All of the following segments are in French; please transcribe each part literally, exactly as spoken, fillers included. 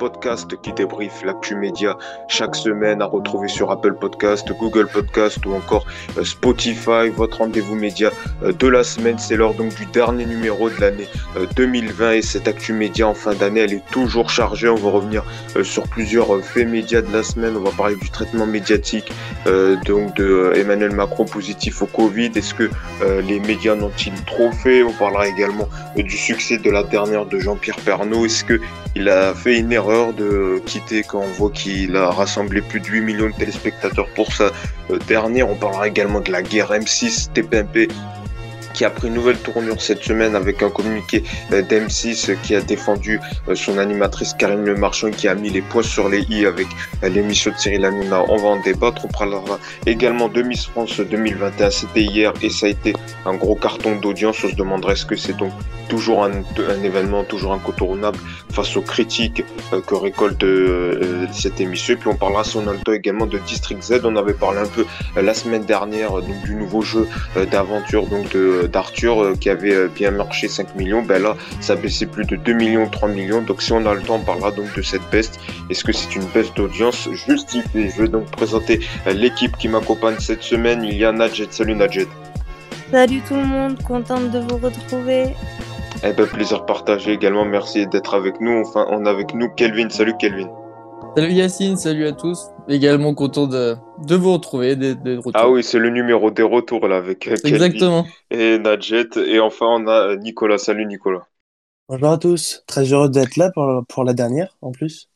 podcast qui débriefe l'actu média chaque semaine, à retrouver sur Apple Podcast, Google Podcast ou encore Spotify. Votre rendez-vous média de la semaine, c'est l'heure donc du dernier numéro de l'année deux mille vingt, et cette actu média en fin d'année, elle est toujours chargée. On va revenir sur plusieurs faits médias de la semaine. On va parler du traitement médiatique euh, donc de Emmanuel Macron positif au Covid. Est-ce que euh, les médias n'ont-ils trop fait? On parlera également euh, du succès de la dernière de Jean-Pierre Pernaut. Est-ce que il a fait une erreur de quitter quand on voit qu'il a rassemblé plus de huit millions de téléspectateurs pour sa euh, dernière? On parlera également de la guerre M six, T P M P qui a pris une nouvelle tournure cette semaine avec un communiqué d'M six qui a défendu son animatrice Karine Le Marchand, qui a mis les points sur les i avec l'émission de Cyril Hanouna. On va en débattre. On parlera également de Miss France deux mille vingt et un. C'était hier et ça a été un gros carton d'audience. On se demanderait est-ce que c'est donc toujours un, un événement toujours incontournable face aux critiques que récolte cette émission. Et puis on parlera si on a le temps également de District Z. On avait parlé un peu la semaine dernière donc du nouveau jeu d'aventure donc de d'Arthur qui avait bien marché cinq millions, ben là ça baissait plus de deux millions, trois millions. Donc si on a le temps, on parlera donc de cette baisse. Est-ce que c'est une baisse d'audience justifiée? Je vais donc présenter l'équipe qui m'accompagne cette semaine. Il y a Nadjet. Salut Nadjet. Salut tout le monde, contente de vous retrouver. Eh ben plaisir partagé également, merci d'être avec nous. Enfin on a avec nous Kelvin. Salut Kelvin. Salut Yacine, salut à tous. Également content de, de vous retrouver. Des, des ah oui, c'est le numéro des retours là avec Kelly et Nadjet. Et enfin, on a Nicolas. Salut Nicolas. Bonjour à tous. Très heureux d'être là pour, pour la dernière en plus.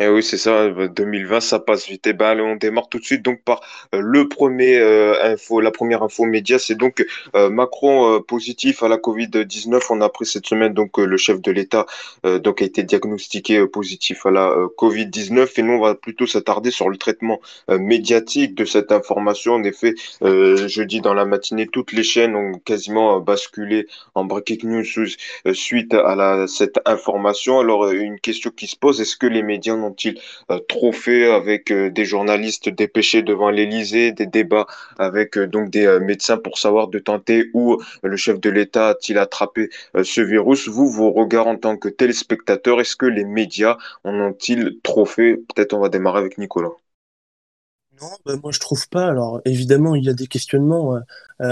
Et oui, c'est ça, deux mille vingt, ça passe vite. Et ben, allez, on démarre tout de suite donc par le premier euh, info, la première info média, c'est donc euh, Macron euh, positif à la covid dix-neuf. On a appris cette semaine donc euh, le chef de l'État euh, donc a été diagnostiqué euh, positif à la euh, covid dix-neuf. Et nous, on va plutôt s'attarder sur le traitement euh, médiatique de cette information. En effet, euh, jeudi dans la matinée, toutes les chaînes ont quasiment euh, basculé en breaking news euh, suite à la, cette information. Alors, euh, une question qui se pose, est-ce que les médias ont-ils euh, trop fait avec euh, des journalistes dépêchés devant l'Elysée, des débats avec euh, donc des euh, médecins pour savoir de tenter où euh, le chef de l'État a-t-il attrapé euh, ce virus? Vous, vos regards en tant que téléspectateurs, est-ce que les médias en ont-ils trop fait? Peut-être on va démarrer avec Nicolas. Non, bah moi je trouve pas. Alors évidemment, il y a des questionnements. Euh,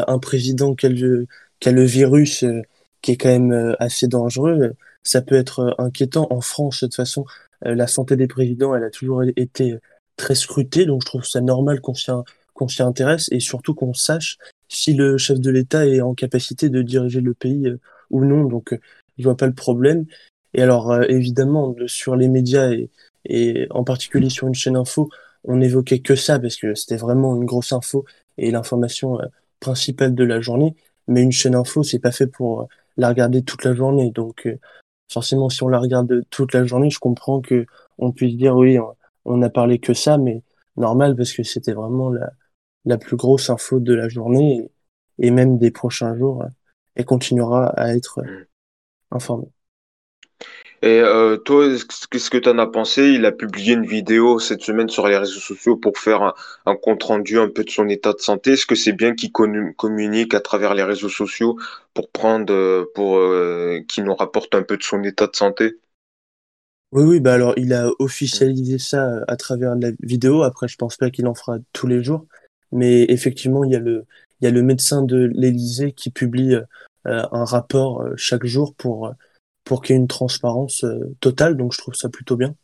un président qui a le, qui a le virus, euh, qui est quand même euh, assez dangereux, ça peut être euh, inquiétant. En France, de toute façon, la santé des présidents, elle a toujours été très scrutée, donc je trouve ça normal qu'on s'y, qu'on s'y intéresse et surtout qu'on sache si le chef de l'État est en capacité de diriger le pays euh, ou non, donc euh, je vois pas le problème. Et alors euh, évidemment, sur les médias et, et en particulier sur une chaîne info, on n'évoquait que ça parce que c'était vraiment une grosse info et l'information euh, principale de la journée, mais une chaîne info, c'est pas fait pour euh, la regarder toute la journée, donc... Euh, forcément, si on la regarde toute la journée, je comprends que on puisse dire oui, on n'a parlé que ça, mais normal parce que c'était vraiment la, la plus grosse info de la journée et, et même des prochains jours, et continuera à être informé. Et euh, toi, qu'est-ce que tu en as pensé? Il a publié une vidéo cette semaine sur les réseaux sociaux pour faire un, un compte-rendu un peu de son état de santé. Est-ce que c'est bien qu'il communique à travers les réseaux sociaux pour prendre, pour euh, qu'il nous rapporte un peu de son état de santé? Oui, oui, bah alors il a officialisé ça à travers la vidéo. Après, je pense pas qu'il en fera tous les jours, mais effectivement, il y a le, il y a le médecin de l'Élysée qui publie euh, un rapport euh, chaque jour pour euh, pour qu'il y ait une transparence euh, totale, donc je trouve ça plutôt bien.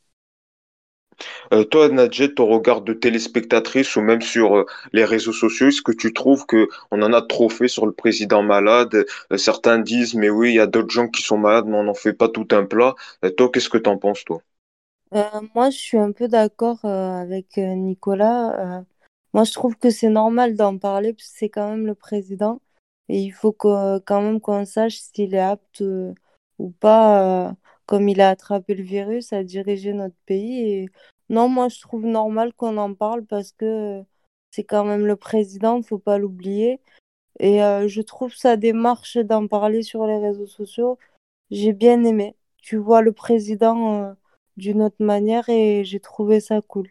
Euh, toi, Nadjet, ton regard de téléspectatrice ou même sur euh, les réseaux sociaux, est-ce que tu trouves qu'on en a trop fait sur le président malade? euh, Certains disent, mais oui, il y a d'autres gens qui sont malades, mais on n'en fait pas tout un plat. Euh, toi, qu'est-ce que tu en penses, toi? euh, Moi, je suis un peu d'accord euh, avec euh, Nicolas. Euh, moi, je trouve que c'est normal d'en parler, parce que c'est quand même le président, et il faut que, quand même qu'on sache s'il est apte... Euh, ou pas, euh, comme il a attrapé le virus, à diriger notre pays. Et... non, moi, je trouve normal qu'on en parle parce que c'est quand même le président, il ne faut pas l'oublier. Et euh, je trouve sa démarche d'en parler sur les réseaux sociaux, j'ai bien aimé. Tu vois le président euh, d'une autre manière et j'ai trouvé ça cool.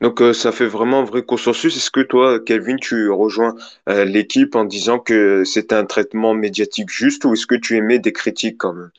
Donc euh, ça fait vraiment un vrai consensus. Est-ce que toi, Kelvin, tu rejoins euh, l'équipe en disant que c'est un traitement médiatique juste, ou est-ce que tu émets des critiques quand même?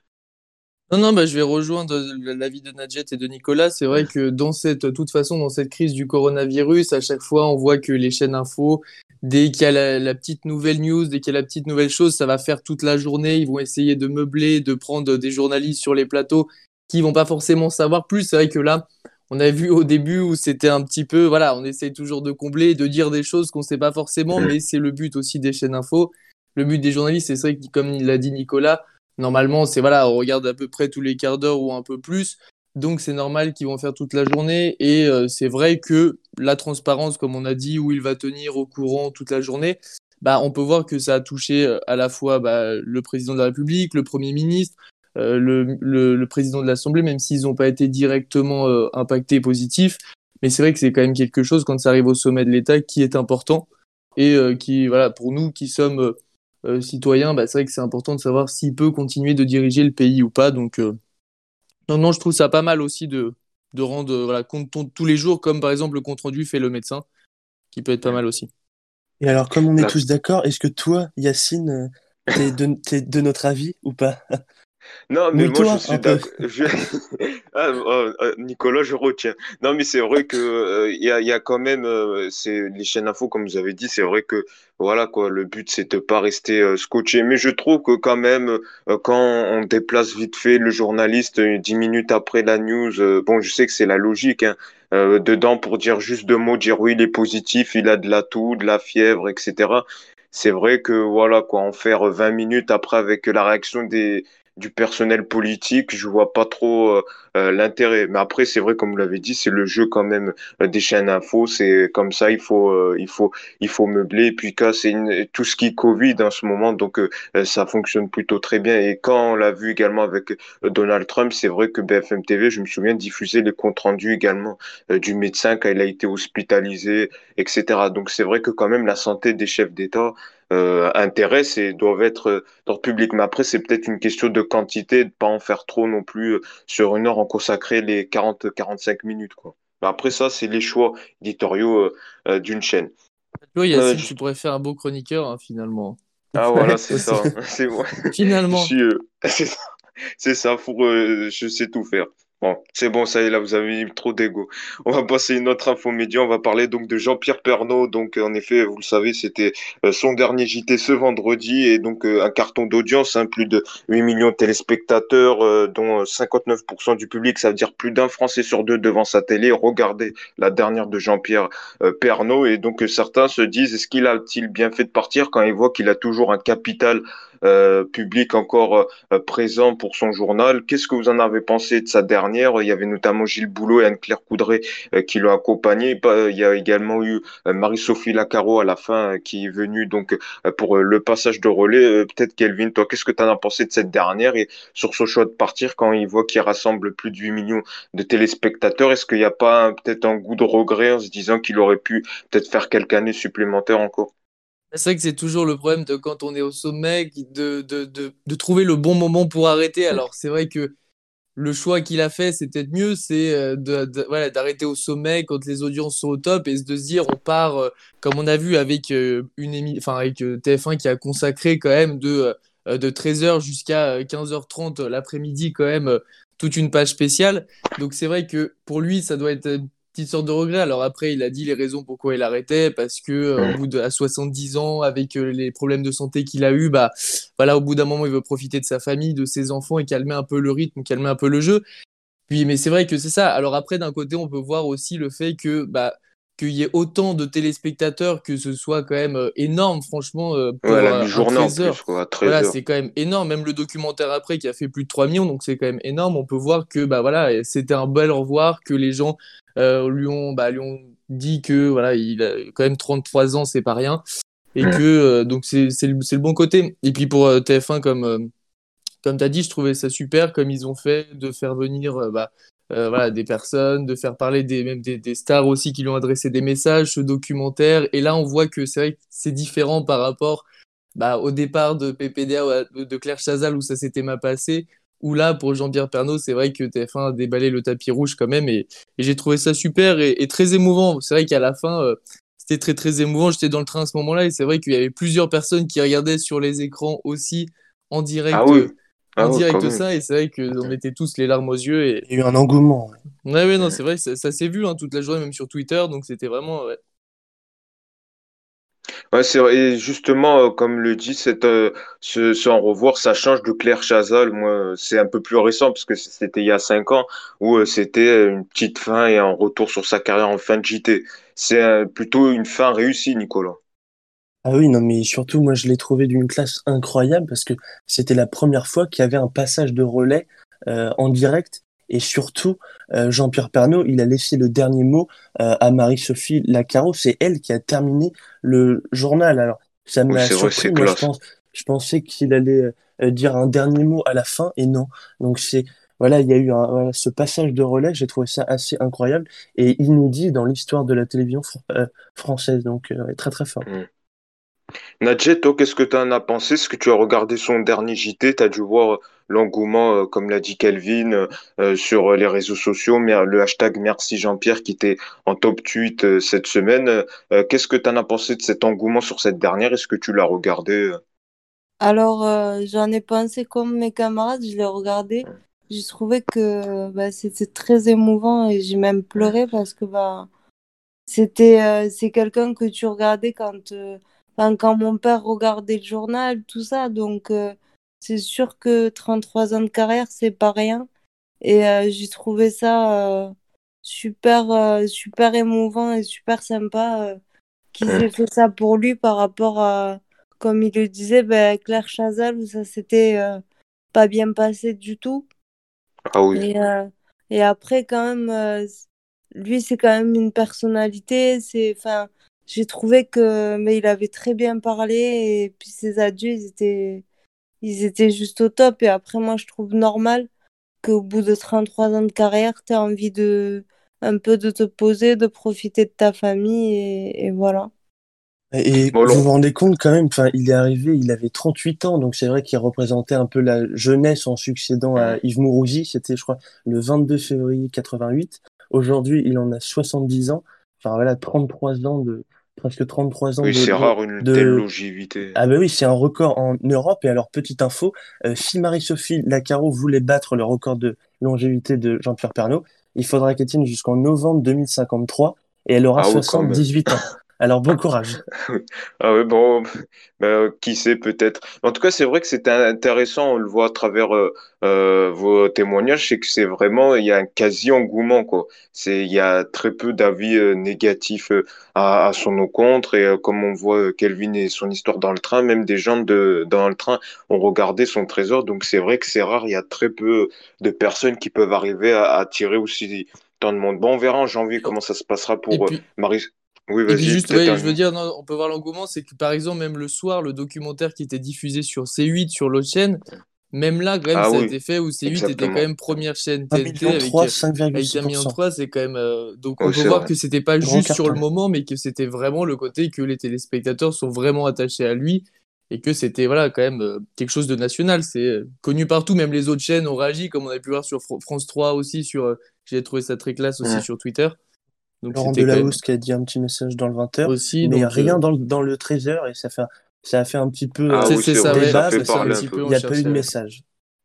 Non, non, bah, je vais rejoindre l'avis de Nadjet et de Nicolas. C'est vrai que dans cette, de toute façon, dans cette crise du coronavirus, à chaque fois, on voit que les chaînes infos, dès qu'il y a la, la petite nouvelle news, dès qu'il y a la petite nouvelle chose, ça va faire toute la journée. Ils vont essayer de meubler, de prendre des journalistes sur les plateaux qui vont pas forcément savoir plus. C'est vrai que là, on a vu au début où c'était un petit peu, voilà, on essaye toujours de combler, de dire des choses qu'on sait pas forcément, mais c'est le but aussi des chaînes infos. Le but des journalistes, c'est vrai que, comme l'a dit Nicolas, normalement, c'est voilà, on regarde à peu près tous les quarts d'heure ou un peu plus. Donc, c'est normal qu'ils vont faire toute la journée. Et euh, c'est vrai que la transparence, comme on a dit, où il va tenir au courant toute la journée, bah, on peut voir que ça a touché à la fois bah, le président de la République, le Premier ministre, euh, le, le, le président de l'Assemblée, même s'ils n'ont pas été directement euh, impactés positifs. Mais c'est vrai que c'est quand même quelque chose, quand ça arrive au sommet de l'État, qui est important. Et euh, qui, voilà, pour nous qui sommes... Euh, Euh, citoyen, bah, c'est vrai que c'est important de savoir s'il peut continuer de diriger le pays ou pas. Donc, euh... non, non, je trouve ça pas mal aussi de, de rendre euh, voilà, compte tous les jours, comme par exemple le compte-rendu fait le médecin, qui peut être pas mal aussi. Et alors, comme on est bah. tous d'accord, est-ce que toi, Yacine, t'es de, t'es de notre avis ou pas? Non, mais, mais moi, toi, je suis d'accord. Je... ah, euh, euh, Nicolas, je retiens. Non, mais c'est vrai que il euh, y, y a quand même euh, c'est, les chaînes infos, comme vous avez dit, c'est vrai que voilà quoi, le but c'est de pas rester euh, scotché. Mais je trouve que quand même, euh, quand on déplace vite fait le journaliste euh, dix minutes après la news, euh, bon, je sais que c'est la logique, hein, euh, dedans pour dire juste deux mots, dire oui, il est positif, il a de la toux, de la fièvre, et cetera. C'est vrai que voilà quoi, en faire vingt minutes après avec la réaction des du personnel politique, je vois pas trop euh, euh, l'intérêt. Mais après, c'est vrai, comme vous l'avez dit, c'est le jeu quand même euh, des chaînes info. C'est comme ça, il faut, euh, il faut, il faut meubler. Et puis, quand c'est une, tout ce qui est Covid en ce moment, donc euh, ça fonctionne plutôt très bien. Et quand on l'a vu également avec euh, Donald Trump, c'est vrai que B F M T V, je me souviens, diffusait les comptes rendus également euh, du médecin quand il a été hospitalisé, et cetera. Donc, c'est vrai que quand même la santé des chefs d'État Euh, intéressent et doivent être dans le public. Mais après, c'est peut-être une question de quantité, de pas en faire trop non plus sur une heure, en consacrer les quarante à quarante-cinq minutes, quoi. Mais après ça, c'est les choix éditoriaux euh, euh, d'une chaîne. Oui, Yacine, euh, je... tu pourrais faire un beau chroniqueur, hein, finalement. Ah voilà, c'est ça. C'est moi. Finalement. Suis, euh... c'est ça. C'est ça. Pour, euh, je sais tout faire. Bon, c'est bon, ça y est, là, vous avez mis trop d'ego. On va passer une autre info média. On va parler donc de Jean-Pierre Pernaut. Donc, en effet, vous le savez, c'était euh, son dernier J T ce vendredi et donc euh, un carton d'audience, hein, plus de huit millions de téléspectateurs, euh, dont cinquante-neuf pour cent du public, ça veut dire plus d'un Français sur deux devant sa télé. Regardez la dernière de Jean-Pierre euh, Pernaut. Et donc, euh, certains se disent, est-ce qu'il a-t-il bien fait de partir quand il voit qu'il a toujours un capital Euh, public encore euh, présent pour son journal? Qu'est-ce que vous en avez pensé de sa dernière? Il y avait notamment Gilles Bouleau et Anne-Claire Coudray euh, qui l'ont accompagné. Il y a également eu euh, Marie-Sophie Lacarrau à la fin euh, qui est venue donc euh, pour euh, le passage de relais. Euh, peut-être Kelvin, toi, qu'est-ce que tu en as pensé de cette dernière et sur ce choix de partir quand il voit qu'il rassemble plus de huit millions de téléspectateurs? Est-ce qu'il n'y a pas hein, peut-être un goût de regret en se disant qu'il aurait pu peut-être faire quelques années supplémentaires encore? C'est vrai que c'est toujours le problème de quand on est au sommet, de, de, de, de trouver le bon moment pour arrêter. Alors c'est vrai que le choix qu'il a fait, c'est peut-être mieux, c'est de, de, voilà, d'arrêter au sommet quand les audiences sont au top et de se dire on part, euh, comme on a vu avec, euh, une émi- enfin, avec euh, T F un qui a consacré quand même de, euh, de treize heures jusqu'à quinze heures trente l'après-midi quand même euh, toute une page spéciale. Donc c'est vrai que pour lui, ça doit être... petite sorte de regret. Alors après, il a dit les raisons pourquoi il arrêtait, parce que euh, au bout de à soixante-dix ans, avec euh, les problèmes de santé qu'il a eu, bah voilà, au bout d'un moment, il veut profiter de sa famille, de ses enfants et calmer un peu le rythme, calmer un peu le jeu. Puis, mais c'est vrai que c'est ça. Alors après, d'un côté, on peut voir aussi le fait que bah qu'il y ait autant de téléspectateurs, que ce soit quand même euh, énorme, franchement. Euh, pour, voilà, une journée en plus, quoi, treize heures. Voilà, c'est quand même énorme. Même le documentaire après qui a fait plus de trois millions, donc c'est quand même énorme. On peut voir que bah voilà, c'était un bel au revoir, que les gens Euh, lui, ont, bah, lui ont dit que voilà, il a quand même trente-trois ans, c'est pas rien, et que euh, donc c'est, c'est, le, c'est le bon côté. Et puis pour euh, T F un, comme, euh, comme tu as dit, je trouvais ça super comme ils ont fait de faire venir euh, bah, euh, voilà, des personnes, de faire parler des, même des, des stars aussi qui lui ont adressé des messages, ce documentaire. Et là, on voit que c'est vrai que c'est différent par rapport bah, au départ de P P D A, de Claire Chazal, où ça s'était mal passé. Où là, pour Jean-Pierre Pernaut, c'est vrai que T F un a déballé le tapis rouge quand même, et, et j'ai trouvé ça super et, et très émouvant. C'est vrai qu'à la fin, euh, c'était très très émouvant. J'étais dans le train à ce moment-là, et c'est vrai qu'il y avait plusieurs personnes qui regardaient sur les écrans aussi en direct. Ah oui. ah, en direct de ça, et c'est vrai qu'on était tous les larmes aux yeux. Et... Il y a eu un engouement. Ouais, ouais, ouais. Non, c'est vrai, ça, ça s'est vu hein, toute la journée, même sur Twitter, donc c'était vraiment... Ouais. Ouais, c'est vrai. Et justement, euh, comme le dit, c'est euh, ce, ce en revoir, ça change de Claire Chazal. Moi, c'est un peu plus récent parce que c'était il y a cinq ans où euh, c'était une petite fin et un retour sur sa carrière en fin de J T. C'est euh, plutôt une fin réussie, Nicolas. Ah oui, non, mais surtout, moi, je l'ai trouvé d'une classe incroyable parce que c'était la première fois qu'il y avait un passage de relais euh, en direct. Et surtout, euh, Jean-Pierre Pernaut, il a laissé le dernier mot euh, à Marie-Sophie Lacarrau. C'est elle qui a terminé le journal. Alors, ça m'a oui, surpris. Vrai, moi, je, pense, je pensais qu'il allait euh, dire un dernier mot à la fin, et non. Donc, c'est voilà, il y a eu un, voilà, ce passage de relais. J'ai trouvé ça assez incroyable et inédit dans l'histoire de la télévision fr- euh, française. Donc, euh, très, très fort. Mm. Nadjet, toi, qu'est-ce que tu en as pensé? Est-ce que tu as regardé son dernier J T? Tu as dû voir l'engouement, euh, comme l'a dit Kelvin, euh, sur les réseaux sociaux, mais le hashtag Merci Jean-Pierre qui était en top tweet euh, cette semaine. Euh, qu'est-ce que tu en as pensé de cet engouement sur cette dernière? Est-ce que tu l'as regardé? Alors, euh, j'en ai pensé comme mes camarades, je l'ai regardé. J'ai trouvé que bah, c'était très émouvant et j'ai même pleuré parce que bah, c'était, euh, c'est quelqu'un que tu regardais quand... Euh, Enfin, quand mon père regardait le journal, tout ça, donc euh, c'est sûr que trente-trois ans de carrière, c'est pas rien. Et euh, j'ai trouvé ça euh, super, euh, super émouvant et super sympa euh, qu'ils aient fait ça pour lui par rapport à, comme il le disait, ben, Claire Chazal, où ça s'était euh, pas bien passé du tout. Ah oui. Et, euh, et après, quand même, euh, lui, c'est quand même une personnalité, c'est... J'ai trouvé que mais il avait très bien parlé et puis ses adieux ils étaient ils étaient juste au top. Et après moi je trouve normal qu'au bout de trente-trois ans de carrière tu as envie de un peu de te poser, de profiter de ta famille et, et voilà. Et bon, vous vous rendez compte quand même, enfin il est arrivé, il avait trente-huit ans, donc c'est vrai qu'il représentait un peu la jeunesse en succédant à Yves Mourousi, c'était je crois le vingt-deux février quatre-vingt-huit. Aujourd'hui, il en a soixante-dix ans. Enfin voilà, trente-trois ans de presque trente-trois ans. Oui, de, c'est de, rare une de... telle longévité. Ah ben oui, c'est un record en Europe. Et alors, petite info, euh, si Marie-Sophie Lacarrau voulait battre le record de longévité de Jean-Pierre Pernaut, il faudra qu'elle tienne jusqu'en novembre deux mille cinquante-trois et elle aura ah, soixante-dix-huit ans. Alors, bon courage. Ah oui, bon, bah, qui sait peut-être. En tout cas, c'est vrai que c'était intéressant, on le voit à travers euh, euh, vos témoignages, c'est que c'est vraiment, il y a un quasi-engouement, quoi. C'est, il y a très peu d'avis euh, négatifs euh, à, à son encontre, et euh, comme on voit euh, Kelvin et son histoire dans le train, même des gens de, dans le train ont regardé son trésor, donc c'est vrai que c'est rare, il y a très peu de personnes qui peuvent arriver à, à tirer aussi tant de monde. Bon, on verra en janvier comment ça se passera pour puis... euh, Marie... Oui, vas-y, et puis juste, ouais, un... je veux dire, non, on peut voir l'engouement, c'est que par exemple, même le soir, le documentaire qui était diffusé sur C huit, sur l'autre chaîne, même là, quand même, ah, ça oui. a été fait où C huit Exactement. Était quand même première chaîne T N T avec un virgule trois million, c'est quand même. Euh... Donc on oh, peut voir vrai. Que c'était pas Grand juste carton. Sur le moment, mais que c'était vraiment le côté que les téléspectateurs sont vraiment attachés à lui et que c'était voilà quand même euh, quelque chose de national. C'est euh, connu partout, même les autres chaînes ont réagi, comme on avait pu voir sur Fr- France trois aussi, sur euh, j'ai trouvé ça très classe aussi ouais. sur Twitter. Donc Laurent Delahousse qui a dit un petit message dans le vingt heures, aussi, mais donc, rien euh... dans, le, dans le treize heures et ça, fait, ça a fait un petit peu ah, euh, oui, c'est c'est débat, ça, ça parce qu'il n'y a pas eu de message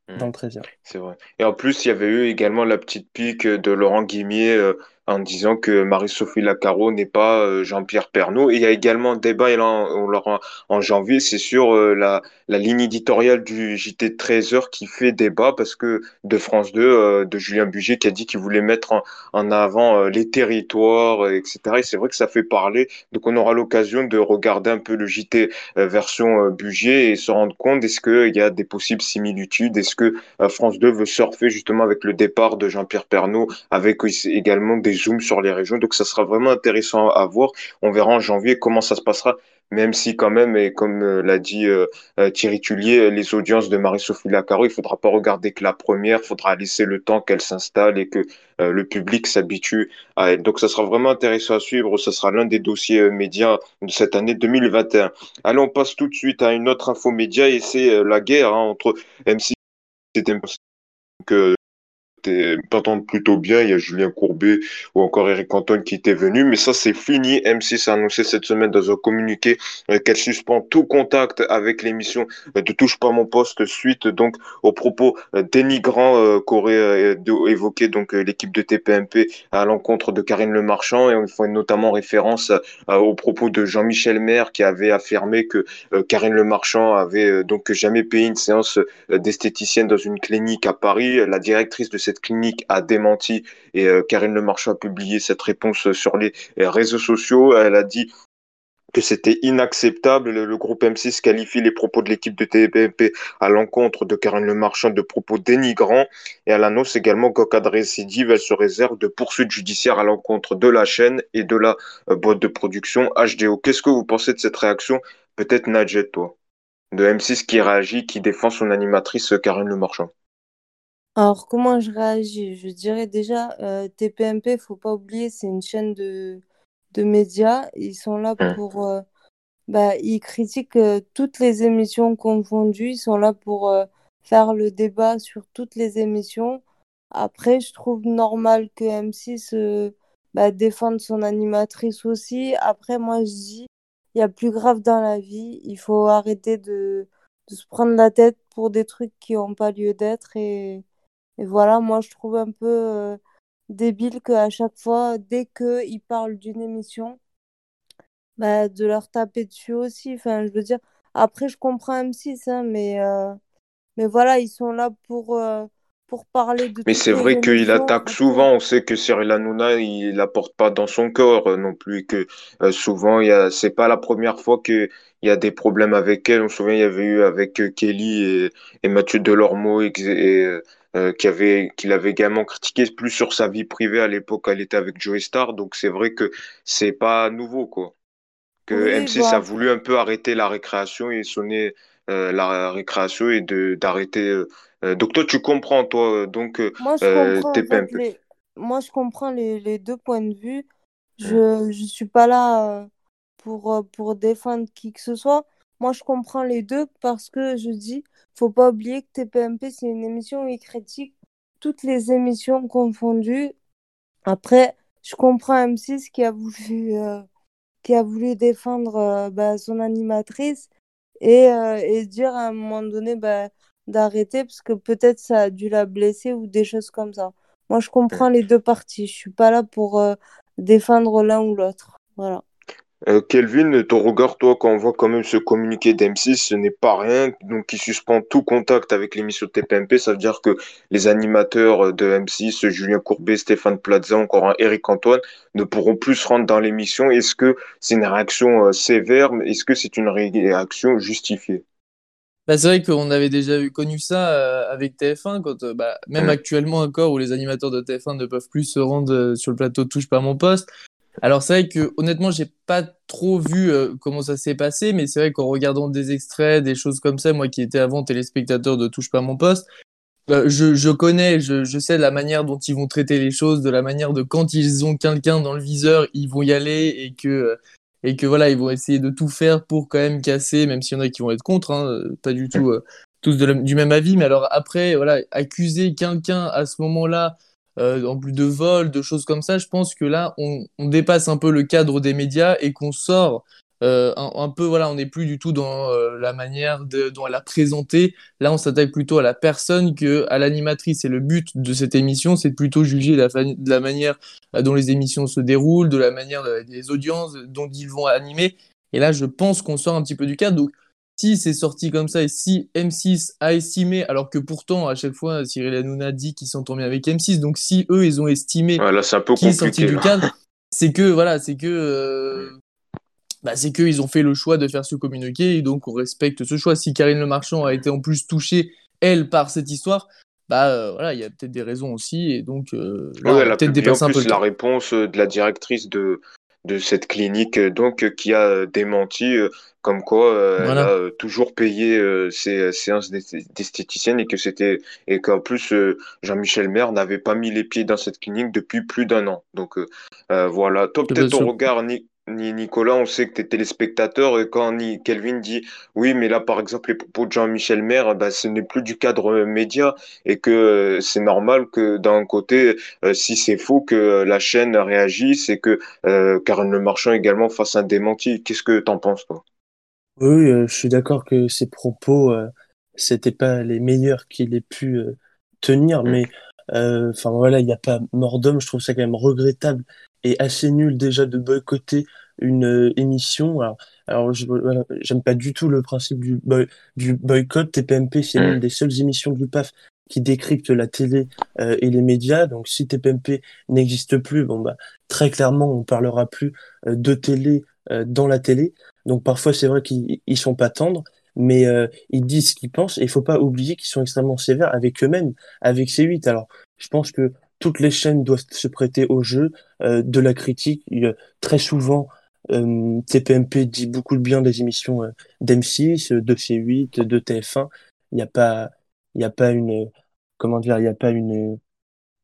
mmh. dans le treize heures. C'est vrai. Et en plus, il y avait eu également la petite pique de Laurent Guimier euh, en disant que Marie-Sophie Lacarrau n'est pas euh, Jean-Pierre Pernaut. Et il y a également un débat et là, on l'aura en janvier, c'est sur euh, la, la ligne éditoriale du J T de treize heures qui fait débat parce que de France deux, euh, de Julien Bugier qui a dit qu'il voulait mettre en, en avant euh, les territoires, euh, et cetera. Et c'est vrai que ça fait parler. Donc on aura l'occasion de regarder un peu le J T euh, version euh, Bugier et se rendre compte est-ce qu'il y a des possibles similitudes, est-ce que euh, France deux veut surfer justement avec le départ de Jean-Pierre Pernaut, avec également des zoom sur les régions, donc ça sera vraiment intéressant à voir, on verra en janvier comment ça se passera, même si quand même et comme euh, l'a dit euh, Thierry Tullier, les audiences de Marie-Sophie Lacarrau, il faudra pas regarder que la première, il faudra laisser le temps qu'elle s'installe et que euh, le public s'habitue à elle, donc ça sera vraiment intéressant à suivre, ça sera l'un des dossiers euh, médias de cette année deux mille vingt et un. Allez, on passe tout de suite à une autre info média et c'est euh, la guerre hein, entre M six et T P M P que t'entendent plutôt bien. Il y a Julien Courbet ou encore Eric Antoine qui étaient venus. Mais ça, c'est fini. M six a annoncé cette semaine dans un communiqué euh, qu'elle suspend tout contact avec l'émission euh, de Touche pas mon poste suite donc aux propos euh, dénigrants euh, qu'aurait euh, évoqué donc euh, l'équipe de T P M P à l'encontre de Karine Le Marchand. Et on fait notamment référence euh, aux propos de Jean-Michel Maire qui avait affirmé que euh, Karine Le Marchand avait euh, donc jamais payé une séance euh, d'esthéticienne dans une clinique à Paris. La directrice de cette clinique a démenti et euh, Karine Le Marchand a publié cette réponse sur les réseaux sociaux. Elle a dit que c'était inacceptable. Le, le groupe M six qualifie les propos de l'équipe de T P M P à l'encontre de Karine Le Marchand de propos dénigrants et elle annonce également qu'en cas de récidive, elle se réserve de poursuites judiciaires à l'encontre de la chaîne et de la euh, boîte de production H D O. Qu'est-ce que vous pensez de cette réaction? Peut-être Nadjet, toi, de M six qui réagit, qui défend son animatrice Karine Le Marchand. Alors, comment je réagis? Je dirais déjà, euh, T P M P, il ne faut pas oublier, c'est une chaîne de, de médias. Ils sont là pour... Euh, bah, ils critiquent euh, toutes les émissions confondues. Ils sont là pour euh, faire le débat sur toutes les émissions. Après, je trouve normal que M six euh, bah, défende son animatrice aussi. Après, moi, je dis, il y a plus grave dans la vie. Il faut arrêter de, de se prendre la tête pour des trucs qui n'ont pas lieu d'être et... Et voilà, moi, je trouve un peu euh, débile qu'à chaque fois, dès qu'ils parlent d'une émission, bah, de leur taper dessus aussi. Enfin, je veux dire, après, je comprends M six, hein, mais, euh, mais voilà, ils sont là pour... Euh... Pour parler de mais c'est vrai qu'il attaque souvent. On sait que Cyril Hanouna, il la porte pas dans son corps euh, non plus. Que euh, souvent, il y a, c'est pas la première fois qu'il y a des problèmes avec elle. On se souvient, il y avait eu avec euh, Kelly et, et Mathieu Delormeau et, et euh, qui avait, qu'il avait également critiqué plus sur sa vie privée à l'époque. Elle était avec Joey Starr, donc c'est vrai que c'est pas nouveau quoi. Que oui, M six bah. a voulu un peu arrêter la récréation et sonner euh, la récréation et de d'arrêter. Euh, Donc toi, tu comprends, toi, donc moi, je euh, comprends, t'es en fait, les... Moi, je comprends les, les deux points de vue. Je ne suis pas là pour, pour défendre qui que ce soit. Moi, je comprends les deux parce que je dis, faut pas oublier que T P M P, c'est une émission où ils critiquent toutes les émissions confondues. Après, je comprends M six qui a voulu, euh, qui a voulu défendre euh, bah, son animatrice et, euh, et dire à un moment donné... Bah, d'arrêter parce que peut-être ça a dû la blesser ou des choses comme ça. Moi, je comprends les deux parties. Je suis pas là pour euh, défendre l'un ou l'autre. Voilà. Euh, Kelvin, ton regard, toi, quand on voit quand même ce communiqué d'M six, ce n'est pas rien. Donc, qui suspend tout contact avec l'émission T P M P, ça veut dire que les animateurs de M six, Julien Courbet, Stéphane Plaza, encore un Eric Antoine, ne pourront plus se rendre dans l'émission. Est-ce que c'est une réaction euh, sévère? Est-ce que c'est une réaction justifiée? Bah c'est vrai qu'on avait déjà eu connu ça euh, avec T F un, quand euh, bah, même actuellement encore où les animateurs de T F un ne peuvent plus se rendre euh, sur le plateau de Touche pas mon poste. Alors c'est vrai que honnêtement j'ai pas trop vu euh, comment ça s'est passé, mais c'est vrai qu'en regardant des extraits, des choses comme ça, moi qui étais avant téléspectateur de Touche pas mon poste, euh, je, je connais, je, je sais la manière dont ils vont traiter les choses, de la manière de quand ils ont quelqu'un dans le viseur, ils vont y aller et que... Euh, Et que voilà, ils vont essayer de tout faire pour quand même casser, même s'il y en a qui vont être contre, hein, pas du tout euh, tous de la, du même avis. Mais alors après, voilà, accuser quelqu'un à ce moment-là, euh, en plus de vol, de choses comme ça, je pense que là, on, on dépasse un peu le cadre des médias et qu'on sort euh, un, un peu, voilà, on n'est plus du tout dans euh, la manière de, dont elle a présenté. Là, on s'attaque plutôt à la personne qu'à l'animatrice. Et le but de cette émission, c'est de plutôt juger la fa- de la manière... dont les émissions se déroulent, de la manière des audiences dont ils vont animer. Et là, je pense qu'on sort un petit peu du cadre. Donc, si c'est sorti comme ça et si M six a estimé, alors que pourtant, à chaque fois, Cyril Hanouna dit qu'il s'entend bien avec M six, donc si eux, ils ont estimé voilà, qu'il est sorti du cadre, c'est que, voilà, c'est que, euh, bah, c'est qu'ils ont fait le choix de faire ce communiqué et donc on respecte ce choix. Si Karine Le Marchand a été en plus touchée, elle, par cette histoire... Bah euh, voilà, il y a peut-être des raisons aussi, et donc euh, là, ouais, on a peut-être dépassé un peu le temps. La réponse de la directrice de, de cette clinique, donc qui a démenti euh, comme quoi euh, voilà. Elle a euh, toujours payé euh, ses séances d'esthéticienne et que c'était et qu'en plus euh, Jean-Michel Maire n'avait pas mis les pieds dans cette clinique depuis plus d'un an. Donc euh, euh, voilà, toi peut-être ton regard, ni... Ni Nicolas, on sait que tu es téléspectateur, et quand ni Kelvin dit « Oui, mais là, par exemple, les propos de Jean-Michel Maire, bah, ce n'est plus du cadre euh, média et que euh, c'est normal que d'un côté, euh, si c'est faux, que euh, la chaîne réagisse et que euh, Karine Le Marchand également fasse un démenti. » Qu'est-ce que tu en penses, toi? Oui, euh, je suis d'accord que ces propos, euh, c'était pas les meilleurs qu'il ait pu euh, tenir, mmh. mais enfin euh, voilà, il n'y a pas mort d'homme, je trouve ça quand même regrettable et assez nul déjà de boycotter une euh, émission. Alors, alors je, voilà, j'aime pas du tout le principe du, boy, du boycott. T P M P, c'est l'une des seules émissions du P A F qui décrypte la télé euh, et les médias. Donc si T P M P n'existe plus, bon bah très clairement on parlera plus euh, de télé euh, dans la télé. Donc parfois c'est vrai qu'ils ils sont pas tendres, mais euh, ils disent ce qu'ils pensent. Et il faut pas oublier qu'ils sont extrêmement sévères avec eux-mêmes, avec C huit. Alors je pense que toutes les chaînes doivent se prêter au jeu euh, de la critique. Euh, très souvent, euh, T P M P dit beaucoup de bien des émissions euh, d'M six, de C huit, de T F un. Il n'y a pas, il n'y a pas une, comment dire, il n'y a pas une,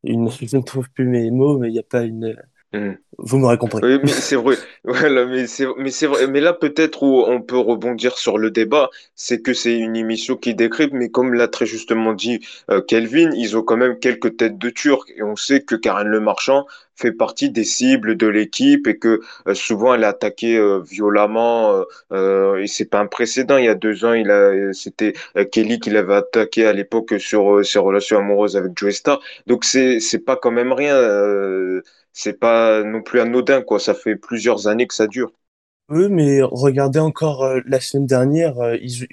une, je ne trouve plus mes mots, mais il n'y a pas une. Mmh. Vous m'aurez compris. Oui, mais c'est vrai. Voilà, mais c'est, mais c'est vrai. Mais là, peut-être où on peut rebondir sur le débat, c'est que c'est une émission qui décrypte, mais comme l'a très justement dit euh, Kelvin, ils ont quand même quelques têtes de turc. Et on sait que Karine Le Marchand fait partie des cibles de l'équipe et que euh, souvent elle est attaquée euh, violemment. Euh, et c'est pas un précédent. Il y a deux ans, il a, c'était euh, Kelly qui l'avait attaqué à l'époque sur euh, ses relations amoureuses avec Joey Starr. Donc c'est, c'est pas quand même rien. Euh, C'est pas non plus anodin, quoi. Ça fait plusieurs années que ça dure. Oui, mais regardez encore euh, la semaine dernière, euh, il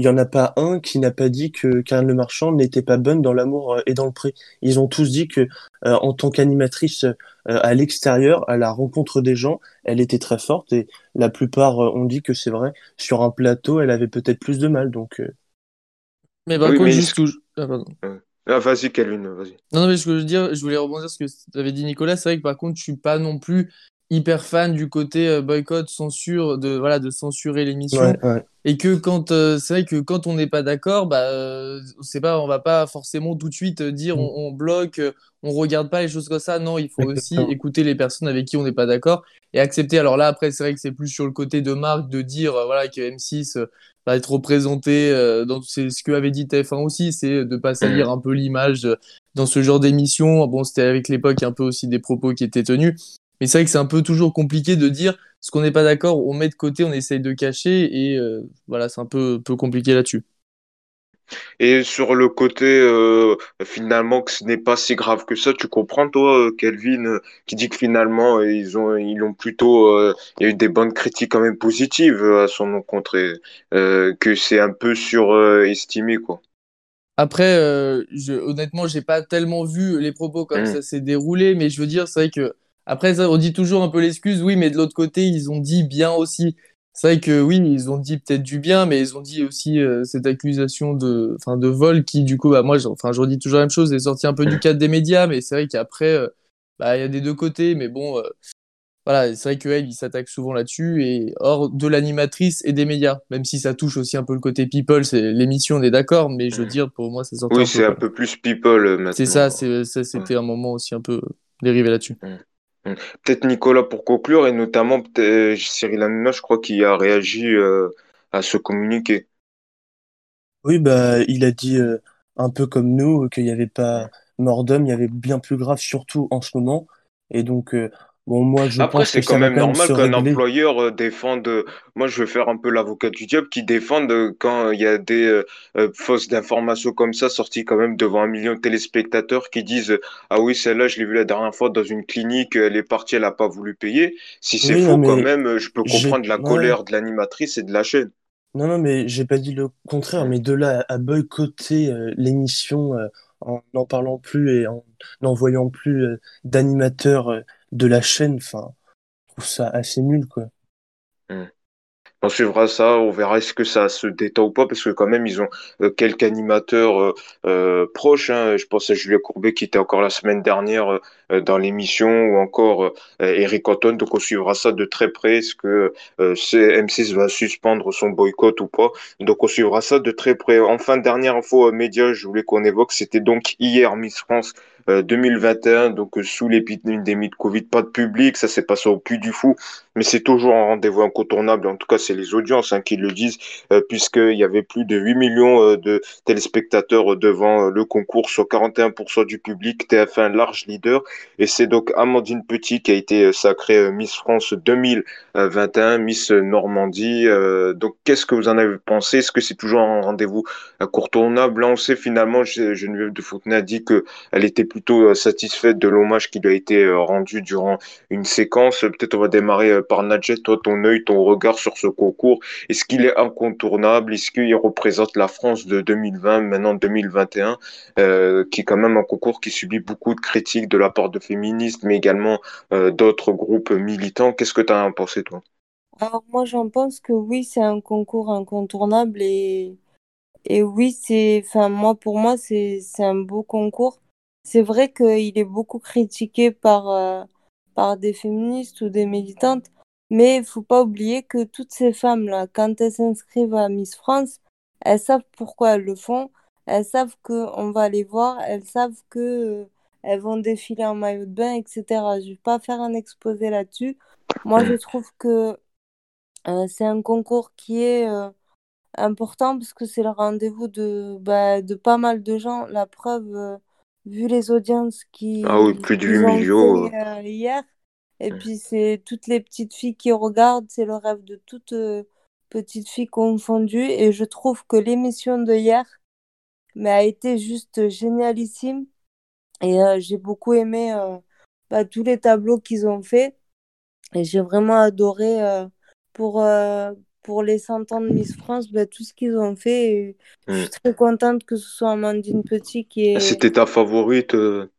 n'y en a pas un qui n'a pas dit que Karine Le Marchand n'était pas bonne dans l'amour euh, et dans le pré. Ils ont tous dit que, euh, en tant qu'animatrice euh, à l'extérieur, à la rencontre des gens, elle était très forte et la plupart euh, ont dit que c'est vrai. Sur un plateau, elle avait peut-être plus de mal. Donc, euh... Mais par bah, oui, contre, mais... juste que. Ah, pardon. Ouais. Ah, vas-y, Kelvin, vas-y. Non, non, mais ce que je veux dire, je voulais rebondir sur ce que tu avais dit, Nicolas. C'est vrai que par contre, je suis pas non plus hyper fan du côté boycott, censure, de, voilà, de censurer l'émission. Ouais, ouais. Et que quand, euh, c'est vrai que quand on n'est pas d'accord, bah, euh, c'est pas, on va pas forcément tout de suite dire mm. on, on bloque, on regarde pas les choses comme ça. Non, il faut Exactement. aussi écouter les personnes avec qui on n'est pas d'accord et accepter. Alors là, après, c'est vrai que c'est plus sur le côté de marque de dire euh, voilà, que M six. Euh, être représenté euh, dans c'est ce que avait dit T F un aussi, c'est de pas salir un peu l'image euh, dans ce genre d'émission. Bon, c'était avec l'époque un peu aussi des propos qui étaient tenus, mais c'est vrai que c'est un peu toujours compliqué de dire ce qu'on n'est pas d'accord, on met de côté, on essaye de cacher et euh, voilà, c'est un peu peu compliqué là-dessus. Et sur le côté euh, finalement que ce n'est pas si grave que ça, tu comprends toi Kelvin euh, qui dit que finalement euh, ils ont ils ont plutôt euh, il y a eu des bonnes critiques quand même positives euh, à son encontre et, euh, que c'est un peu surestimé euh, quoi. Après euh, je, honnêtement j'ai pas tellement vu les propos comme mmh. ça s'est déroulé, mais je veux dire c'est vrai que après ça, on dit toujours un peu l'excuse oui mais de l'autre côté ils ont dit bien aussi. C'est vrai que oui, ils ont dit peut-être du bien, mais ils ont dit aussi euh, cette accusation de, enfin, de vol qui, du coup, bah moi, enfin, je redis toujours la même chose, est sortie un peu du cadre des médias, mais c'est vrai qu'après, euh, bah il y a des deux côtés, mais bon, euh, voilà, c'est vrai que elle, il s'attaque souvent là-dessus et hors de l'animatrice et des médias, même si ça touche aussi un peu le côté people, c'est l'émission, on est d'accord, mais je veux dire, pour moi, ça sortait. Oui, un c'est peu, un peu plus people maintenant. C'est ça, c'est ça, c'était un moment aussi un peu dérivé là-dessus. Mm. Peut-être Nicolas pour conclure et notamment Cyril Hanouna, je crois qu'il a réagi euh, à ce communiqué. Oui, bah il a dit euh, un peu comme nous qu'il n'y avait pas mort d'homme, il y avait bien plus grave surtout en ce moment. Et donc euh, bon moi je Après, pense c'est que c'est quand même normal qu'un employeur euh, défende. Euh, moi je vais faire un peu l'avocat du diable qui défende euh, quand il y a des euh, euh, fausses d'informations comme ça sorties quand même devant un million de téléspectateurs qui disent euh, ah oui celle-là je l'ai vue la dernière fois dans une clinique, elle est partie, elle a pas voulu payer. Si c'est oui, faux quand même, je peux comprendre j'ai... la colère ouais. de l'animatrice et de la chaîne. Non non mais j'ai pas dit le contraire, mais de là à boycotter euh, l'émission euh, en n'en parlant plus et en n'envoyant plus euh, d'animateurs. Euh, de la chaîne, enfin, je trouve ça assez nul, quoi. Mmh. On suivra ça, on verra est-ce que ça se détend ou pas, parce que quand même, ils ont euh, quelques animateurs euh, euh, proches, hein. Je pense à Julien Courbet qui était encore la semaine dernière dans l'émission, ou encore Eric Antoine. Donc on suivra ça de très près, est-ce que M six va suspendre son boycott ou pas. Donc on suivra ça de très près. Enfin, dernière info média, je voulais qu'on évoque, c'était donc hier Miss France deux mille vingt et un, donc sous l'épidémie de Covid, pas de public, ça s'est passé au Puy du Fou, mais c'est toujours un rendez-vous incontournable, en tout cas c'est les audiences hein, qui le disent, euh, puisqu'il y avait plus de huit millions euh, de téléspectateurs devant euh, le concours, soit quarante et un pour cent du public, T F un large leader, et c'est donc Amandine Petit qui a été sacrée euh, Miss France deux mille vingt et un, Miss Normandie, euh, donc qu'est-ce que vous en avez pensé? Est-ce que c'est toujours un rendez-vous incontournable? Là on sait finalement, Geneviève de Fontenay a dit qu'elle était plus plutôt satisfaite de l'hommage qui lui a été rendu durant une séquence. Peut-être on va démarrer par Nadjet. Toi, ton œil, ton regard sur ce concours, est-ce qu'il est incontournable? Est-ce qu'il représente la France de deux mille vingt, maintenant deux mille vingt et un, euh, qui est quand même un concours qui subit beaucoup de critiques de la part de féministes, mais également euh, d'autres groupes militants? Qu'est-ce que tu as pensé, toi? Alors moi, j'en pense que oui, c'est un concours incontournable et, et oui, c'est, enfin, moi, pour moi, c'est, c'est un beau concours. C'est vrai qu'il est beaucoup critiqué par, euh, par des féministes ou des militantes, mais il ne faut pas oublier que toutes ces femmes-là, quand elles s'inscrivent à Miss France, elles savent pourquoi elles le font, elles savent qu'on va les voir, elles savent qu'elles euh, vont défiler en maillot de bain, et cetera. Je ne vais pas faire un exposé là-dessus. Moi, je trouve que euh, c'est un concours qui est euh, important parce que c'est le rendez-vous de, bah, de pas mal de gens. La preuve... Euh, vu les audiences qui ah oui, plus de huit millions euh, hier, et puis c'est toutes les petites filles qui regardent, c'est le rêve de toutes euh, petites filles confondues, et je trouve que l'émission de hier mais a été juste génialissime, et euh, j'ai beaucoup aimé euh, bah, tous les tableaux qu'ils ont fait, et j'ai vraiment adoré euh, pour euh, pour les cent ans de Miss France, bah, tout ce qu'ils ont fait. Et mmh. Je suis très contente que ce soit Amandine Petit qui est... C'était ta favorite euh...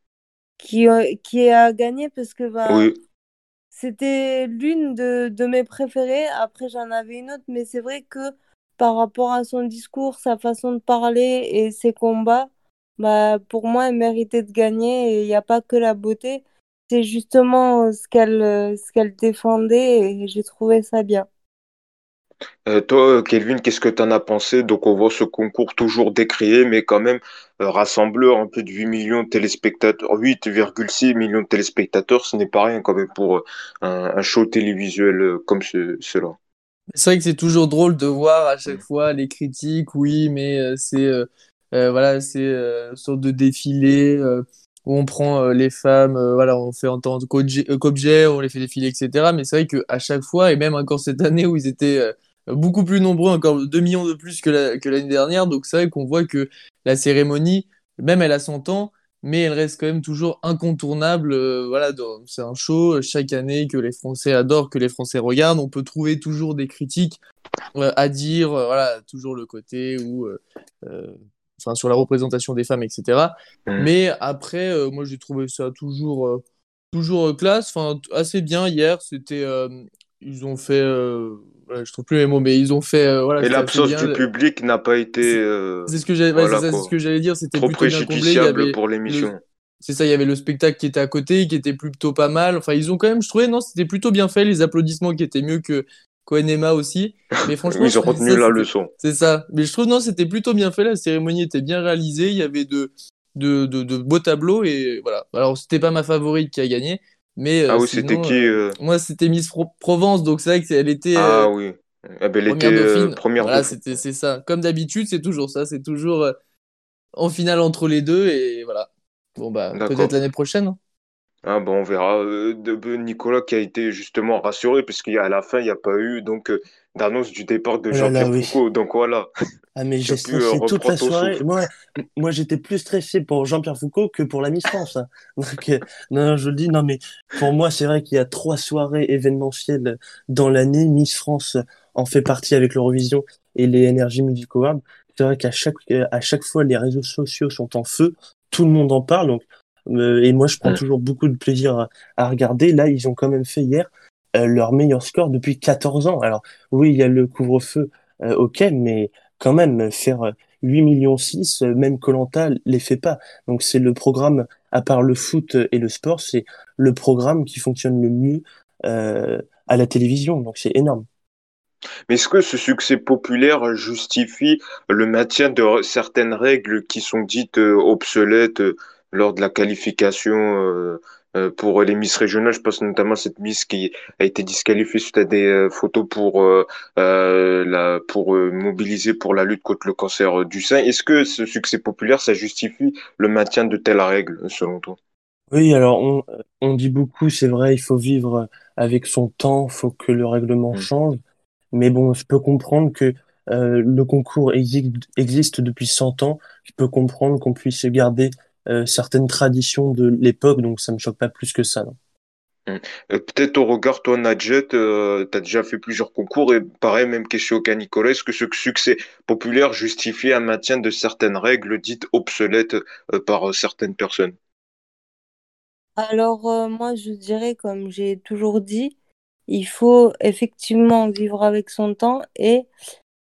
qui, qui a gagné, parce que bah, oui. C'était l'une de, de mes préférées. Après, j'en avais une autre, mais c'est vrai que par rapport à son discours, sa façon de parler et ses combats, bah, pour moi, elle méritait de gagner, et il n'y a pas que la beauté. C'est justement ce qu'elle, ce qu'elle défendait, et j'ai trouvé ça bien. Euh, toi, Kelvin, qu'est-ce que tu en as pensé? Donc, on voit ce concours toujours décrié, mais quand même euh, rassembleur, un peu de huit millions de téléspectateurs, huit virgule six millions de téléspectateurs, ce n'est pas rien quand même pour euh, un, un show télévisuel comme ce, cela. C'est vrai que c'est toujours drôle de voir à chaque fois les critiques, oui, mais euh, c'est, euh, euh, voilà, c'est euh, une sorte de défilé euh, où on prend euh, les femmes, euh, voilà, on fait en tant qu'objet, on les fait défiler, et cetera. Mais c'est vrai qu'à chaque fois, et même encore cette année où ils étaient... Euh, beaucoup plus nombreux, encore deux millions de plus que, la, que l'année dernière, donc c'est vrai qu'on voit que la cérémonie, même elle a son temps, mais elle reste quand même toujours incontournable, euh, voilà, dans, c'est un show chaque année que les Français adorent, que les Français regardent, on peut trouver toujours des critiques euh, à dire, euh, voilà, toujours le côté où, euh, euh, enfin, sur la représentation des femmes, et cetera. Mmh. Mais après, euh, moi j'ai trouvé ça toujours, euh, toujours classe, enfin, t- assez bien hier, c'était... Euh, ils ont fait, euh, voilà, je trouve plus mes mots, mais ils ont fait, euh, voilà. Mais l'absence du public n'a pas été. C'est, euh, c'est ce que j'allais, voilà, c'est ça, c'est ce que j'allais dire, c'était trop préjudiciable avait, pour l'émission. Le, c'est ça, il y avait le spectacle qui était à côté, qui était plutôt pas mal. Enfin, ils ont quand même, je trouvais, non, c'était plutôt bien fait, les applaudissements qui étaient mieux que qu'Oenema aussi. Mais franchement, ils ont retenu ça, la leçon. C'est ça, mais je trouve non, c'était plutôt bien fait. La cérémonie était bien réalisée, il y avait de de de, de beaux tableaux et voilà. Alors, c'était pas ma favorite qui a gagné. Mais, ah euh, oui, sinon, c'était qui euh... Moi, c'était Miss Pro- Provence, donc c'est vrai qu'elle était... Ah euh, oui, eh ben, elle première était dauphine. Euh, première voilà, c'était, c'est ça. Comme d'habitude, c'est toujours ça. C'est toujours euh, en finale entre les deux. Et voilà. Bon, bah, d'accord. Peut-être l'année prochaine. Ah ben, on verra. Euh, de, de Nicolas qui a été justement rassuré, parce qu'à la fin, il n'y a pas eu donc, euh, d'annonce du départ de Jean-Pierre Pernaut. Oh oui. Donc voilà. Ah mais j'ai stressé euh, toute la soirée. Moi, moi, j'étais plus stressé pour Jean-Pierre Foucault que pour la Miss France. Hein. Donc, euh, non, je le dis, non, mais pour moi, c'est vrai qu'il y a trois soirées événementielles dans l'année. Miss France en fait partie avec l'Eurovision et les Energy Music Awards. C'est vrai qu'à chaque, à chaque fois, les réseaux sociaux sont en feu. Tout le monde en parle. Donc, euh, et moi, je prends mmh. toujours beaucoup de plaisir à, à regarder. Là, ils ont quand même fait hier euh, leur meilleur score depuis quatorze ans. Alors, oui, il y a le couvre-feu, euh, ok, mais... quand même, faire huit virgule six millions, même Koh-Lanta les fait pas. Donc c'est le programme à part le foot et le sport, c'est le programme qui fonctionne le mieux euh, à la télévision. Donc c'est énorme. Mais est-ce que ce succès populaire justifie le maintien de certaines règles qui sont dites obsolètes lors de la qualification pour les Miss régionales? Je pense notamment à cette Miss qui a été disqualifiée suite à des photos pour, euh, la, pour mobiliser pour la lutte contre le cancer du sein. Est-ce que ce succès populaire, ça justifie le maintien de telles règles, selon toi? Oui, alors on, on dit beaucoup, c'est vrai, il faut vivre avec son temps, il faut que le règlement mmh. change. Mais bon, je peux comprendre que euh, le concours exi- existe depuis cent ans. Je peux comprendre qu'on puisse garder euh, certaines traditions de l'époque, donc ça me choque pas plus que ça. Non. Et peut-être au regard, toi, Nadjet, euh, tu as déjà fait plusieurs concours, et pareil, même question qu'à Nicolas, est-ce que ce succès populaire justifie un maintien de certaines règles dites obsolètes euh, par euh, certaines personnes? Alors, euh, moi, je dirais, comme j'ai toujours dit, il faut effectivement vivre avec son temps et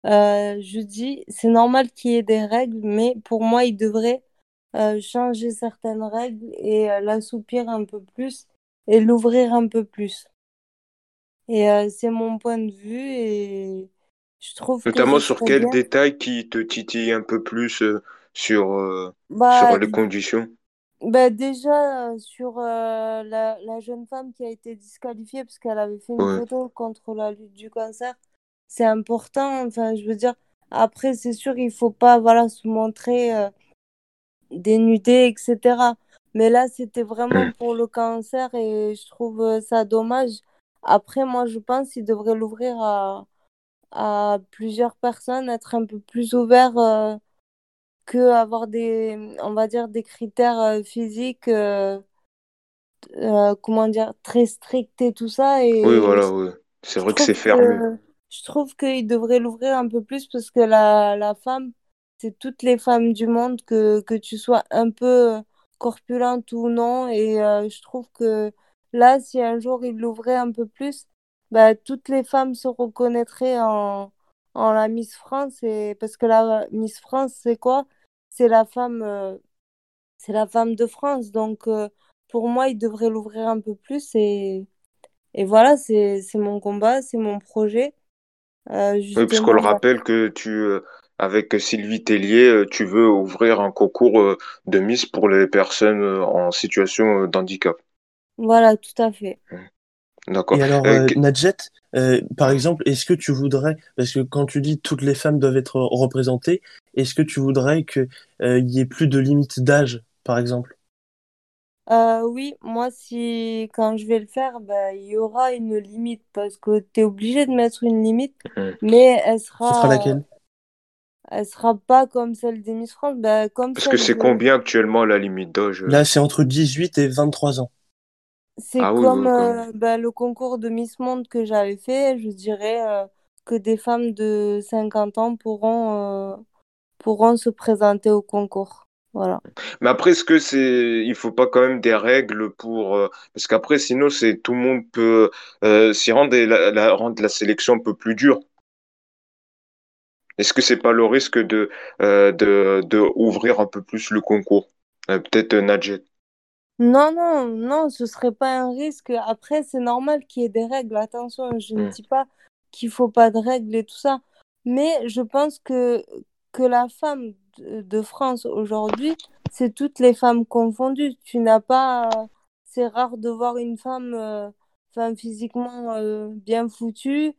euh, je dis, c'est normal qu'il y ait des règles, mais pour moi, il devrait euh, changer certaines règles et euh, l'assouplir un peu plus et l'ouvrir un peu plus. Et euh, c'est mon point de vue et je trouve notamment que... Notamment sur quel bien. Détail qui te titille un peu plus euh, sur, euh, bah, sur les conditions? Bah déjà, euh, sur euh, la, la jeune femme qui a été disqualifiée parce qu'elle avait fait une ouais. photo contre la lutte du cancer, c'est important. Enfin, je veux dire, après, c'est sûr, il ne faut pas voilà, se montrer euh, dénudé, et cetera. Mais là, c'était vraiment mmh. pour le cancer et je trouve ça dommage. Après, moi, je pense qu'il devrait l'ouvrir à, à plusieurs personnes, être un peu plus ouvert... Euh, que avoir des, on va dire, des critères euh, physiques, euh, euh, comment dire, très stricts et tout ça. Et oui, voilà, oui. C'est vrai que c'est fermé. Je trouve qu'il devrait l'ouvrir un peu plus parce que la, la femme, c'est toutes les femmes du monde, que, que tu sois un peu corpulente ou non. Et euh, je trouve que là, si un jour il l'ouvrait un peu plus, bah, toutes les femmes se reconnaîtraient en... en la Miss France, et parce que la Miss France, c'est quoi? C'est la femme euh, c'est la femme de France, donc euh, pour moi, il devrait l'ouvrir un peu plus, et, et voilà, c'est, c'est mon combat, c'est mon projet. Euh, oui, parce qu'on le rappelle que tu, euh, avec Sylvie Tellier, euh, tu veux ouvrir un concours euh, de Miss pour les personnes euh, en situation euh, d'handicap. Voilà, tout à fait. Mmh. D'accord. Et alors, euh, euh, Nadjet, euh, par exemple, est-ce que tu voudrais, parce que quand tu dis toutes les femmes doivent être représentées, est-ce que tu voudrais qu'il euh, y ait plus de limite d'âge, par exemple? euh, Oui, moi, si quand je vais le faire, bah, il y aura une limite, parce que tu es obligé de mettre une limite, mmh. mais elle sera... Ce sera laquelle? Elle sera pas comme celle des Miss France. Bah, comme parce que c'est de... combien actuellement la limite d'âge? Là, c'est entre dix-huit et vingt-trois ans. C'est ah comme oui, euh, bah, le concours de Miss Monde que j'avais fait, je dirais euh, que des femmes de cinquante ans pourront, euh, pourront se présenter au concours. Voilà. Mais après, est-ce que c'est, il faut pas quand même des règles pour, euh, parce qu'après, sinon, c'est tout le monde peut euh, s'y rendre et la, la, rendre la sélection un peu plus dure. Est-ce que c'est pas le risque de, euh, de, de ouvrir un peu plus le concours? euh, Peut-être euh, Nadjet. Non, non, non, ce serait pas un risque. Après, c'est normal qu'il y ait des règles. Attention, je ne dis pas qu'il faut pas de règles et tout ça. Mais je pense que, que la femme de France aujourd'hui, c'est toutes les femmes confondues. Tu n'as pas... C'est rare de voir une femme, euh, femme physiquement euh, bien foutue,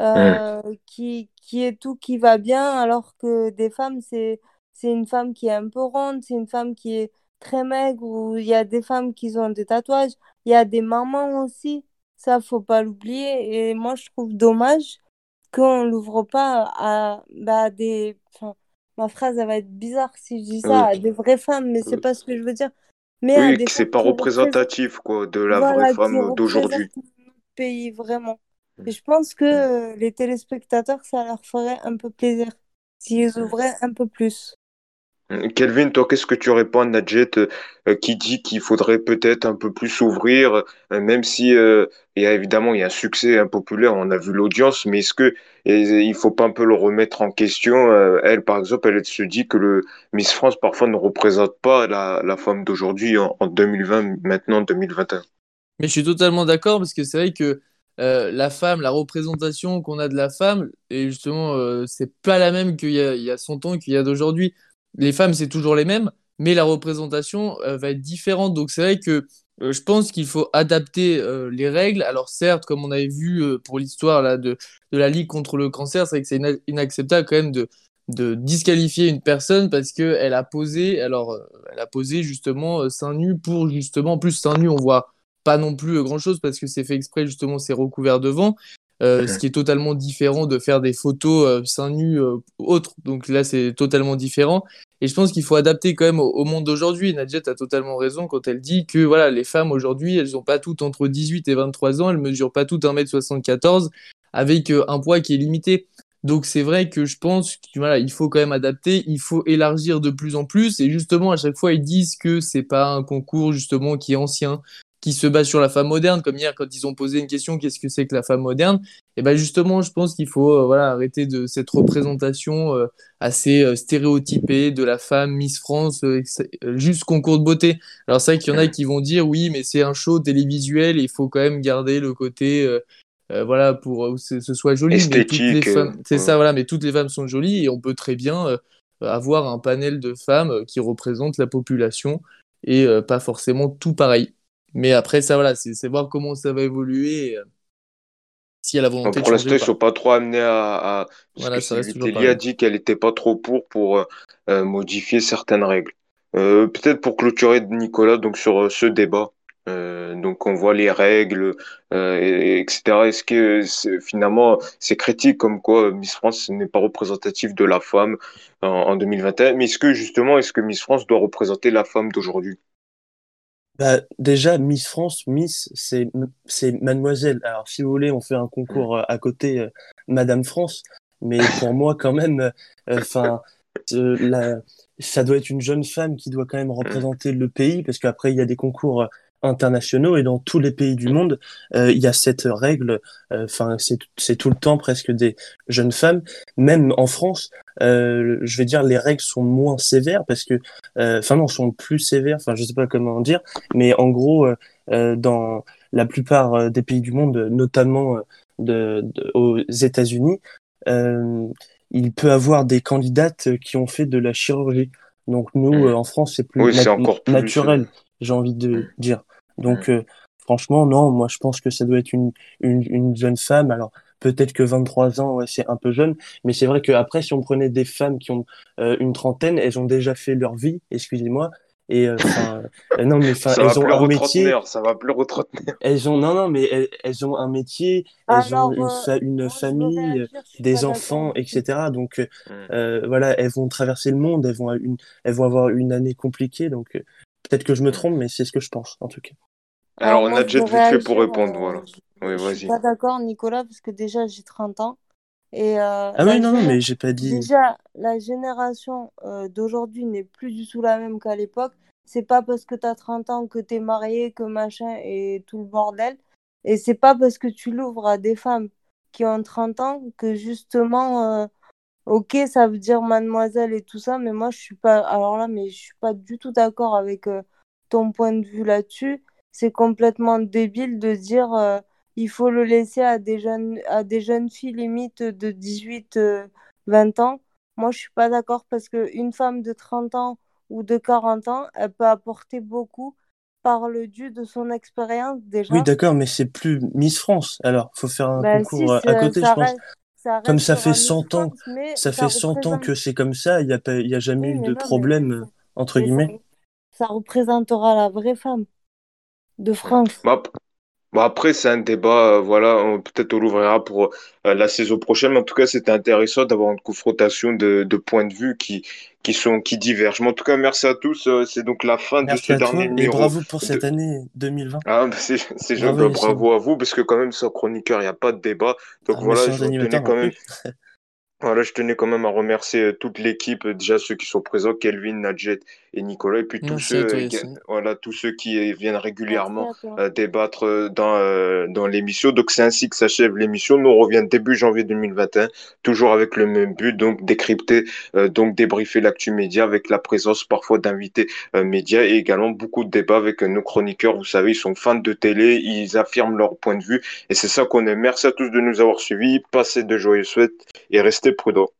euh, mmh. qui, qui est tout, qui va bien, alors que des femmes, c'est, c'est une femme qui est un peu ronde, c'est une femme qui est très maigre, où il y a des femmes qui ont des tatouages, il y a des mamans aussi, ça faut pas l'oublier. Et moi je trouve dommage qu'on l'ouvre pas à bah des, enfin, ma phrase elle va être bizarre si je dis ça, oui. à des vraies femmes, mais c'est oui. pas ce que je veux dire. Mais oui, à des c'est pas représentatif représ... quoi de la voilà, vraie femme d'aujourd'hui. Pays vraiment. Et je pense que les téléspectateurs ça leur ferait un peu plaisir s'ils ouvraient un peu plus. Kelvin, toi, qu'est-ce que tu réponds à Nadjet euh, qui dit qu'il faudrait peut-être un peu plus s'ouvrir, euh, même si euh, il y a, évidemment il y a un succès impopulaire, on a vu l'audience, mais est-ce que et, et, il faut pas un peu le remettre en question? euh, Elle, par exemple, elle se dit que le Miss France parfois ne représente pas la, la femme d'aujourd'hui en, en deux mille vingt, maintenant en deux mille vingt et un. Mais je suis totalement d'accord, parce que c'est vrai que Euh, la femme, la représentation qu'on a de la femme, et justement, euh, c'est pas la même qu'il y a, il y a cent ans, qu'il y a d'aujourd'hui. Les femmes, c'est toujours les mêmes, mais la représentation euh, va être différente. Donc, c'est vrai que euh, je pense qu'il faut adapter euh, les règles. Alors, certes, comme on avait vu euh, pour l'histoire là, de, de la Ligue contre le cancer, c'est vrai que c'est ina- inacceptable quand même de, de disqualifier une personne parce qu'elle a posé, alors, euh, elle a posé justement euh, seins nus pour justement, en plus, seins nus, on voit pas non plus euh, grand-chose parce que c'est fait exprès, justement, c'est recouvert devant, euh, mmh. ce qui est totalement différent de faire des photos euh, seins nus euh, autres. Donc là, c'est totalement différent. Et je pense qu'il faut adapter quand même au, au monde d'aujourd'hui. Nadjet a totalement raison quand elle dit que voilà, les femmes aujourd'hui, elles n'ont pas toutes entre dix-huit et vingt-trois ans, elles ne mesurent pas toutes un mètre soixante-quatorze avec euh, un poids qui est limité. Donc c'est vrai que je pense qu'il voilà, il faut quand même adapter, il faut élargir de plus en plus. Et justement, à chaque fois, ils disent que c'est pas un concours justement qui est ancien, qui se basent sur la femme moderne, comme hier quand ils ont posé une question, qu'est-ce que c'est que la femme moderne? Et ben justement, je pense qu'il faut euh, voilà, arrêter de cette représentation euh, assez euh, stéréotypée de la femme Miss France, euh, juste concours de beauté. Alors c'est vrai qu'il y en a qui vont dire oui, mais c'est un show télévisuel, et il faut quand même garder le côté euh, euh, voilà pour euh, que ce soit joli. Esthétique. Mais toutes les femmes, c'est ouais. ça voilà, mais toutes les femmes sont jolies et on peut très bien euh, avoir un panel de femmes qui représentent la population et euh, pas forcément tout pareil. Mais après, ça, voilà, c'est, c'est voir comment ça va évoluer, euh, si elle a volonté pour de changer. Pour l'instant, ils ne sont pas trop amenés à... à... Voilà, ça reste toujours pareil. Kelly a dit qu'elle n'était pas trop pour pour euh, modifier certaines règles. Euh, peut-être pour clôturer, Nicolas, donc, sur euh, ce débat. Euh, donc, on voit les règles, euh, et, et, etc. Est-ce que, c'est, finalement, c'est critique comme quoi Miss France n'est pas représentative de la femme en, en deux mille vingt et un. Mais est-ce que, justement, est-ce que Miss France doit représenter la femme d'aujourd'hui ? Bah, déjà, Miss France, Miss, c'est, c'est mademoiselle. Alors, si vous voulez, on fait un concours euh, à côté euh, Madame France, mais pour moi, quand même, enfin, euh, euh, ça doit être une jeune femme qui doit quand même représenter le pays, parce qu'après, il y a des concours euh, internationaux, et dans tous les pays du monde, euh, il y a cette règle, enfin, euh, c'est, c'est tout le temps presque des jeunes femmes. Même en France, euh, je vais dire, les règles sont moins sévères, parce que enfin euh, non, sont plus sévères, enfin je sais pas comment dire, mais en gros euh, euh, dans la plupart euh, des pays du monde, notamment euh, de, de, aux États-Unis, euh, il peut avoir des candidates qui ont fait de la chirurgie. Donc nous mmh. euh, en France, c'est plus, oui, nat- c'est encore plus naturel, j'ai envie de dire. Donc mmh. euh, franchement non, moi je pense que ça doit être une une, une jeune femme. Alors peut-être que vingt-trois ans, ouais, c'est un peu jeune, mais c'est vrai que après, si on prenait des femmes qui ont euh, une trentaine, elles ont déjà fait leur vie, excusez-moi, et euh, euh, non mais enfin, elles ont un métier, ça va plus retraiter. Elles ont non non mais elles, elles ont un métier, elles Alors, ont une, fa- une famille, dire, des enfants, et cetera. Donc euh, mm. voilà, elles vont traverser le monde, elles vont une, elles vont avoir une année compliquée. Donc euh, peut-être que je me trompe, mais c'est ce que je pense en tout cas. Alors, Alors on a déjà vite fait pour répondre, voilà. Oui, je suis pas d'accord, Nicolas, parce que déjà j'ai trente ans et euh, ah oui non non mais j'ai pas dit déjà la génération euh, d'aujourd'hui n'est plus du tout la même qu'à l'époque. C'est pas parce que t'as trente ans que t'es marié, que machin et tout le bordel, et c'est pas parce que tu l'ouvres à des femmes qui ont trente ans que justement euh, ok, ça veut dire mademoiselle et tout ça. Mais moi je suis pas, alors là, mais je suis pas du tout d'accord avec euh, ton point de vue là-dessus. C'est complètement débile de dire euh, il faut le laisser à des jeunes, à des jeunes filles limite de dix-huit à vingt ans. Moi, je suis pas d'accord, parce qu'une femme de trente ans ou de quarante ans, elle peut apporter beaucoup par le dû de son expérience déjà. Oui, d'accord, mais c'est plus Miss France. Alors, faut faire un ben concours si, à côté, je reste, pense. Ça comme ça fait cent ans, ça, ça fait cent ans que c'est comme ça. Il y a pas, il y a jamais oui, eu de non, problème mais... entre mais guillemets. Ça, ça représentera la vraie femme de France. Bah. Bon, après, c'est un débat, euh, voilà, on, peut-être on l'ouvrira pour euh, la saison prochaine, mais en tout cas, c'était intéressant d'avoir une confrontation de, de points de vue qui, qui, sont, qui divergent. Mais en tout cas, merci à tous, euh, c'est donc la fin merci de ce dernier numéro. Merci à toi, et bravo pour cette de... année deux mille vingt. Ah, bah, c'est, c'est bravo, genre, bah, bravo à vous, parce que quand même, sans chroniqueur, il n'y a pas de débat. Donc ah, voilà, je vous tenais quand même... Voilà, je tenais quand même à remercier toute l'équipe, déjà ceux qui sont présents, Kelvin, Nadjet et Nicolas, et puis tous ceux, toi, qui, voilà, tous ceux qui viennent régulièrement euh, débattre dans, euh, dans l'émission. Donc c'est ainsi que s'achève l'émission. Nous on revient début janvier deux mille vingt et un, toujours avec le même but, donc décrypter, euh, donc débriefer l'actu média avec la présence parfois d'invités euh, médias et également beaucoup de débats avec euh, nos chroniqueurs. Vous savez, ils sont fans de télé, ils affirment leur point de vue et c'est ça qu'on aime. Merci à tous de nous avoir suivis, passez de joyeux souhaits et restez prudent.